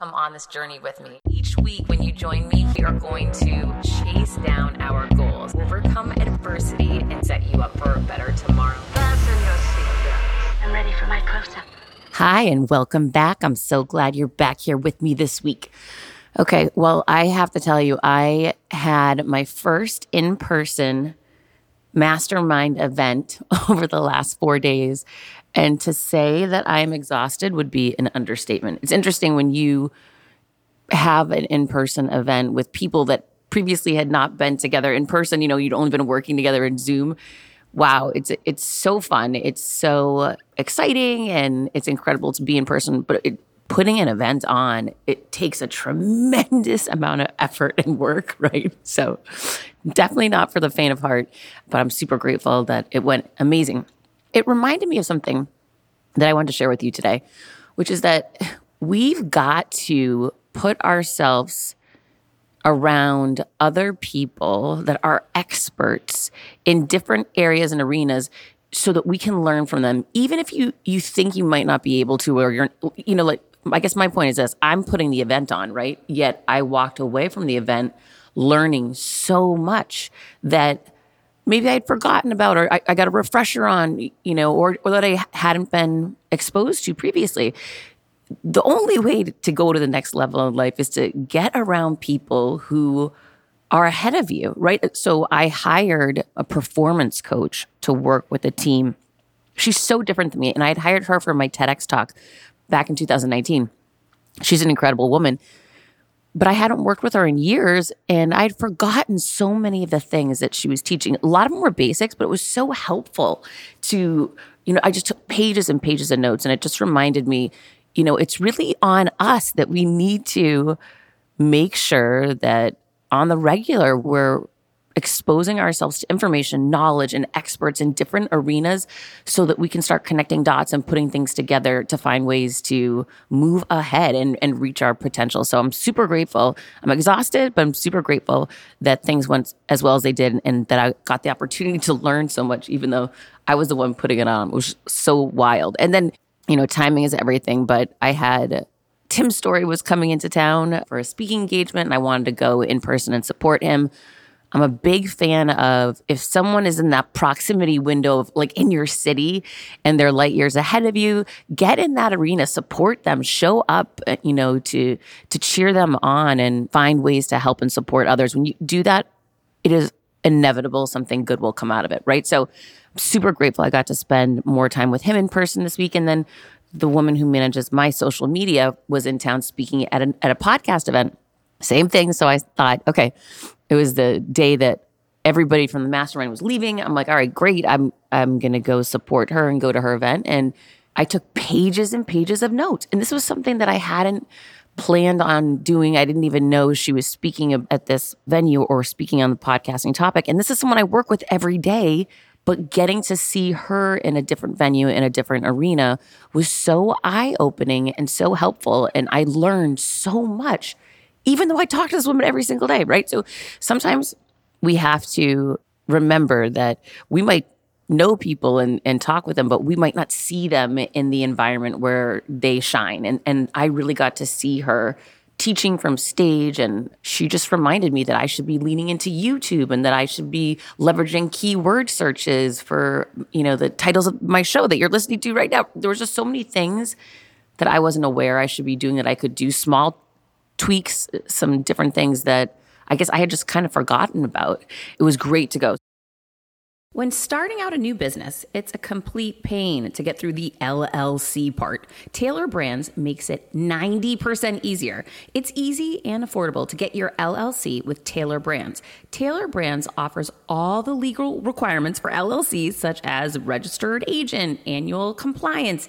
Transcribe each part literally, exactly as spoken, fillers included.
come on this journey with me. Each week when you join me, we are going to chase down our goals, overcome adversity, and set you up for a better tomorrow. Fasten your seatbelts. I'm ready for my close-up. Hi, and welcome back. I'm so glad you're back here with me this week. Okay, well, I have to tell you, I had my first in-person mastermind event over the last four days. And to say that I'm exhausted would be an understatement. It's interesting when you have an in-person event with people that previously had not been together in person, you know, you'd only been working together in Zoom. Wow, it's it's so fun. It's so exciting and it's incredible to be in person, but it, putting an event on, it takes a tremendous amount of effort and work, right? So definitely not for the faint of heart, but I'm super grateful that it went amazing. It reminded me of something that I wanted to share with you today, which is that we've got to put ourselves around other people that are experts in different areas and arenas so that we can learn from them, even if you you think you might not be able to, or you're, you know, like, I guess my point is this, I'm putting the event on, right? Yet I walked away from the event learning so much that maybe I had forgotten about, or I, I got a refresher on, you know, or, or that I hadn't been exposed to previously. The only way to go to the next level in life is to get around people who are ahead of you, right? So I hired a performance coach to work with the team. She's so different than me. And I had hired her for my TEDx talk back in two thousand nineteen. She's an incredible woman, but I hadn't worked with her in years and I'd forgotten so many of the things that she was teaching. A lot of them were basics, but it was so helpful to, you know, I just took pages and pages of notes and it just reminded me, you know, it's really on us that we need to make sure that on the regular we're exposing ourselves to information, knowledge, and experts in different arenas so that we can start connecting dots and putting things together to find ways to move ahead and, and reach our potential. So I'm super grateful. I'm exhausted, but I'm super grateful that things went as well as they did and that I got the opportunity to learn so much, even though I was the one putting it on. It was so wild. And then, you know, timing is everything, but I had Tim Story was coming into town for a speaking engagement and I wanted to go in person and support him. I'm a big fan of if someone is in that proximity window of like in your city and they're light years ahead of you, get in that arena, support them, show up, you know, to to cheer them on and find ways to help and support others. When you do that, it is inevitable something good will come out of it, right? So I'm super grateful I got to spend more time with him in person this week. And then the woman who manages my social media was in town speaking at, an, at a podcast event. Same thing. So I thought, okay, it was the day that everybody from the mastermind was leaving. I'm like, all right, great. I'm I'm going to go support her and go to her event. And I took pages and pages of notes. And this was something that I hadn't planned on doing. I didn't even know she was speaking at this venue or speaking on the podcasting topic. And this is someone I work with every day, but getting to see her in a different venue, in a different arena was so eye-opening and so helpful. And I learned so much, even though I talk to this woman every single day, right? So sometimes we have to remember that we might know people and, and talk with them, but we might not see them in the environment where they shine. And, and I really got to see her teaching from stage, and she just reminded me that I should be leaning into YouTube and that I should be leveraging keyword searches for, you know, the titles of my show that you're listening to right now. There was just so many things that I wasn't aware I should be doing that I could do, small tweaks, some different things that I guess I had just kind of forgotten about. It was great to go. When starting out a new business, it's a complete pain to get through the L L C part. Taylor Brands makes it ninety percent easier. It's easy and affordable to get your L L C with Taylor Brands. Taylor Brands offers all the legal requirements for L L Cs, such as registered agent, annual compliance,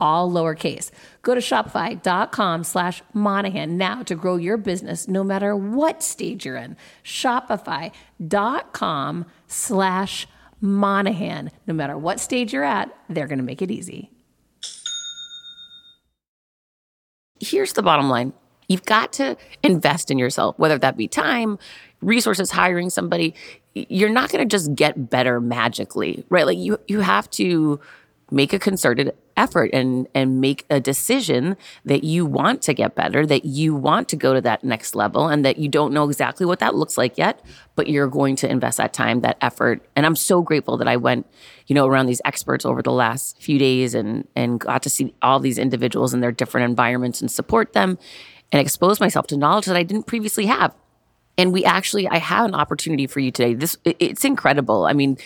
all lowercase. Go to shopify.com slash Monahan now to grow your business no matter what stage you're in. Shopify.com slash Monahan. No matter what stage you're at, they're going to make it easy. Here's the bottom line. You've got to invest in yourself, whether that be time, resources, hiring somebody. You're not going to just get better magically, right? Like you you have to make a concerted effort and and make a decision that you want to get better, that you want to go to that next level, and that you don't know exactly what that looks like yet, but you're going to invest that time, that effort. And I'm so grateful that I went, you know, around these experts over the last few days and and got to see all these individuals in their different environments and support them, and expose myself to knowledge that I didn't previously have. And we actually, I have an opportunity for you today. This, it's incredible. I mean,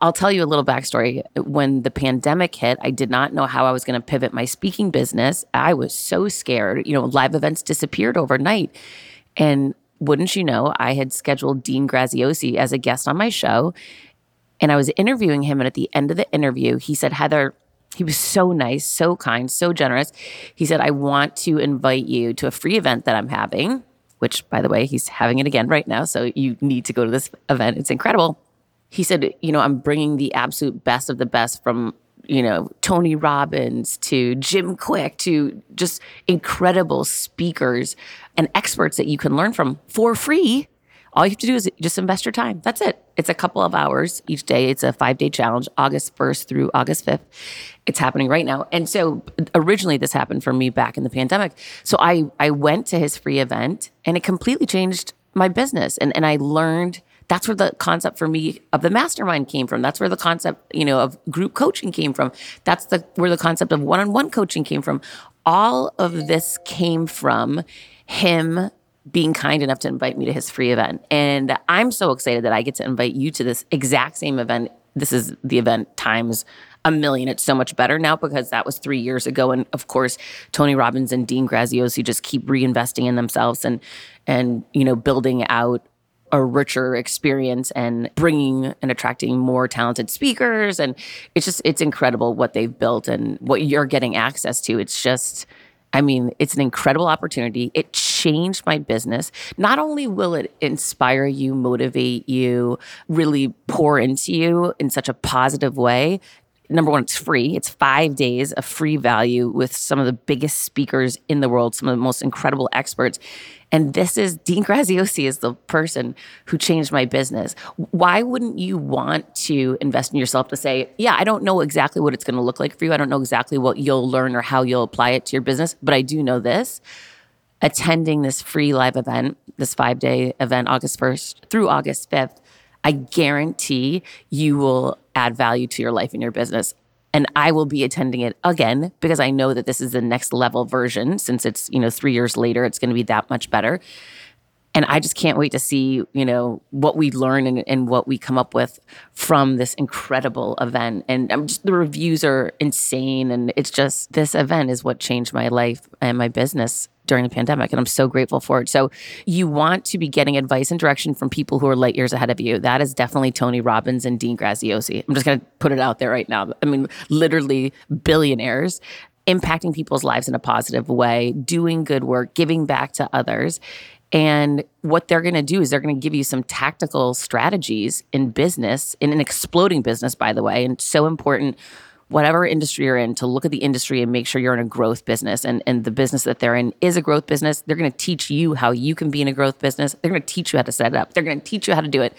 I'll tell you a little backstory. When the pandemic hit, I did not know how I was going to pivot my speaking business. I was so scared. You know, live events disappeared overnight. And wouldn't you know, I had scheduled Dean Graziosi as a guest on my show. And I was interviewing him. And at the end of the interview, he said, Heather, he was so nice, so kind, so generous. He said, I want to invite you to a free event that I'm having, which, by the way, he's having it again right now. So you need to go to this event. It's incredible. He said, you know, I'm bringing the absolute best of the best from, you know, Tony Robbins to Jim Quick to just incredible speakers and experts that you can learn from for free. All you have to do is just invest your time. That's it. It's a couple of hours each day. It's a five-day challenge, August first through August fifth. It's happening right now. And so originally this happened for me back in the pandemic. So I, I went to his free event, and it completely changed my business. And, and I learned, that's where the concept for me of the mastermind came from. That's where the concept, you know, of group coaching came from. That's the where the concept of one-on-one coaching came from. All of this came from him being kind enough to invite me to his free event. And I'm so excited that I get to invite you to this exact same event. This is the event times a million. It's so much better now because that was three years ago. And of course, Tony Robbins and Dean Graziosi just keep reinvesting in themselves and, and you know, building out a richer experience and bringing and attracting more talented speakers. And it's just, it's incredible what they've built and what you're getting access to. It's just I mean, it's an incredible opportunity. It changed my business. Not only will it inspire you, motivate you, really pour into you in such a positive way. Number one, it's free. It's five days of free value with some of the biggest speakers in the world, some of the most incredible experts. And this is, Dean Graziosi is the person who changed my business. Why wouldn't you want to invest in yourself to say, yeah, I don't know exactly what it's going to look like for you. I don't know exactly what you'll learn or how you'll apply it to your business, but I do know this. Attending this free live event, this five-day event, August first through August fifth, I guarantee you will add value to your life and your business. And I will be attending it again because I know that this is the next level version. Since it's, you know, three years later, it's going to be that much better. And I just can't wait to see, you know, what we learn and, and what we come up with from this incredible event. And I'm just, the reviews are insane. And it's just, this event is what changed my life and my business during the pandemic. And I'm so grateful for it. So you want to be getting advice and direction from people who are light years ahead of you. That is definitely Tony Robbins and Dean Graziosi. I'm just going to put it out there right now. I mean, literally billionaires impacting people's lives in a positive way, doing good work, giving back to others. And what they're going to do is they're going to give you some tactical strategies in business, in an exploding business, by the way. And so important, whatever industry you're in, to look at the industry and make sure you're in a growth business. And, and the business that they're in is a growth business. They're going to teach you how you can be in a growth business. They're going to teach you how to set it up. They're going to teach you how to do it.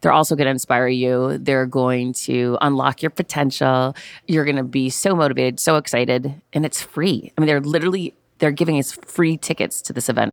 They're also going to inspire you. They're going to unlock your potential. You're going to be so motivated, so excited, and it's free. I mean, they're literally, they're giving us free tickets to this event.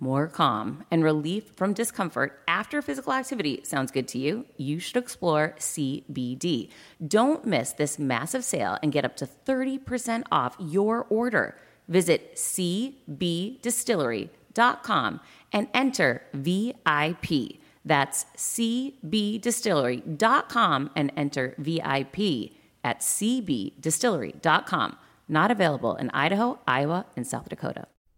more calm, and relief from discomfort after physical activity sounds good to you, you should explore C B D. Don't miss this massive sale and get up to thirty percent off your order. Visit C B Distillery dot com and enter V I P. That's C B Distillery dot com and enter V I P at C B Distillery dot com. Not available in Idaho, Iowa, and South Dakota.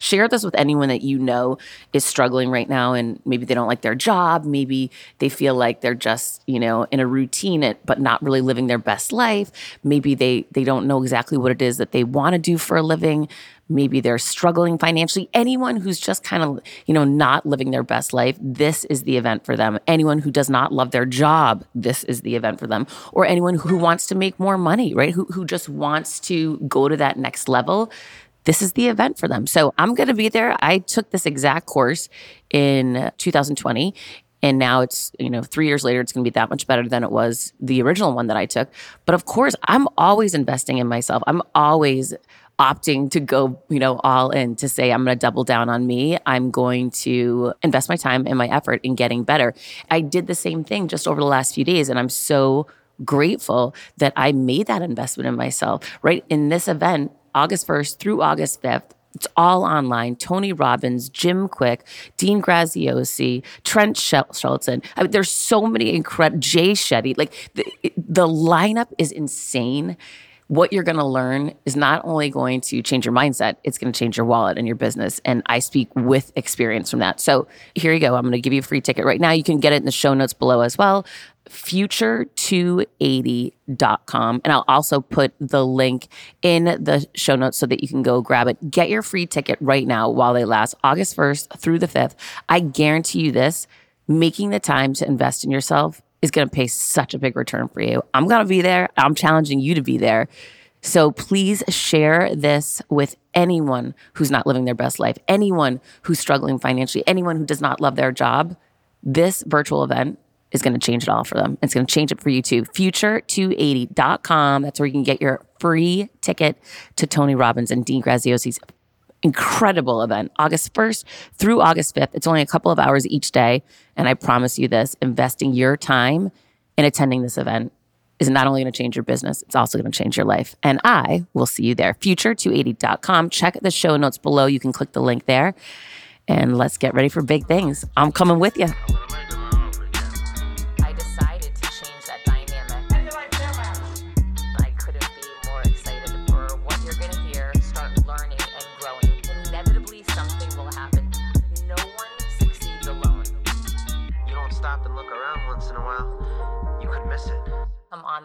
Share this with anyone that you know is struggling right now, and maybe they don't like their job. Maybe they feel like they're just, you know, in a routine but not really living their best life. Maybe they, they don't know exactly what it is that they want to do for a living. Maybe they're struggling financially. Anyone who's just kind of, you know, not living their best life, this is the event for them. Anyone who does not love their job, this is the event for them. Or anyone who wants to make more money, right? Who who just wants to go to that next level. This is the event for them. So I'm going to be there. I took this exact course in two thousand twenty, and now it's, you know, three years later, it's going to be that much better than it was the original one that I took. But of course, I'm always investing in myself. I'm always opting to go, you know, all in to say, I'm going to double down on me. I'm going to invest my time and my effort in getting better. I did the same thing just over the last few days, and I'm so grateful that I made that investment in myself, right? In this event, August first through August fifth, it's all online. Tony Robbins, Jim Quick, Dean Graziosi, Trent Shelton. I mean, there's so many incredible, Jay Shetty. Like the, the lineup is insane. What you're going to learn is not only going to change your mindset, it's going to change your wallet and your business. And I speak with experience from that. So here you go. I'm going to give you a free ticket right now. You can get it in the show notes below as well. future two eighty dot com. And I'll also put the link in the show notes so that you can go grab it. Get your free ticket right now while they last, August first through the fifth. I guarantee you this, making the time to invest in yourself is going to pay such a big return for you. I'm going to be there. I'm challenging you to be there. So please share this with anyone who's not living their best life, anyone who's struggling financially, anyone who does not love their job. This virtual event is going to change it all for them. It's going to change it for you too. future two eighty dot com. That's where you can get your free ticket to Tony Robbins and Dean Graziosi's incredible event, August first through August fifth. It's only a couple of hours each day. And I promise you this, investing your time in attending this event is not only going to change your business, it's also going to change your life. And I will see you there. future two eighty dot com. Check the show notes below. You can click the link there. And let's get ready for big things. I'm coming with you. On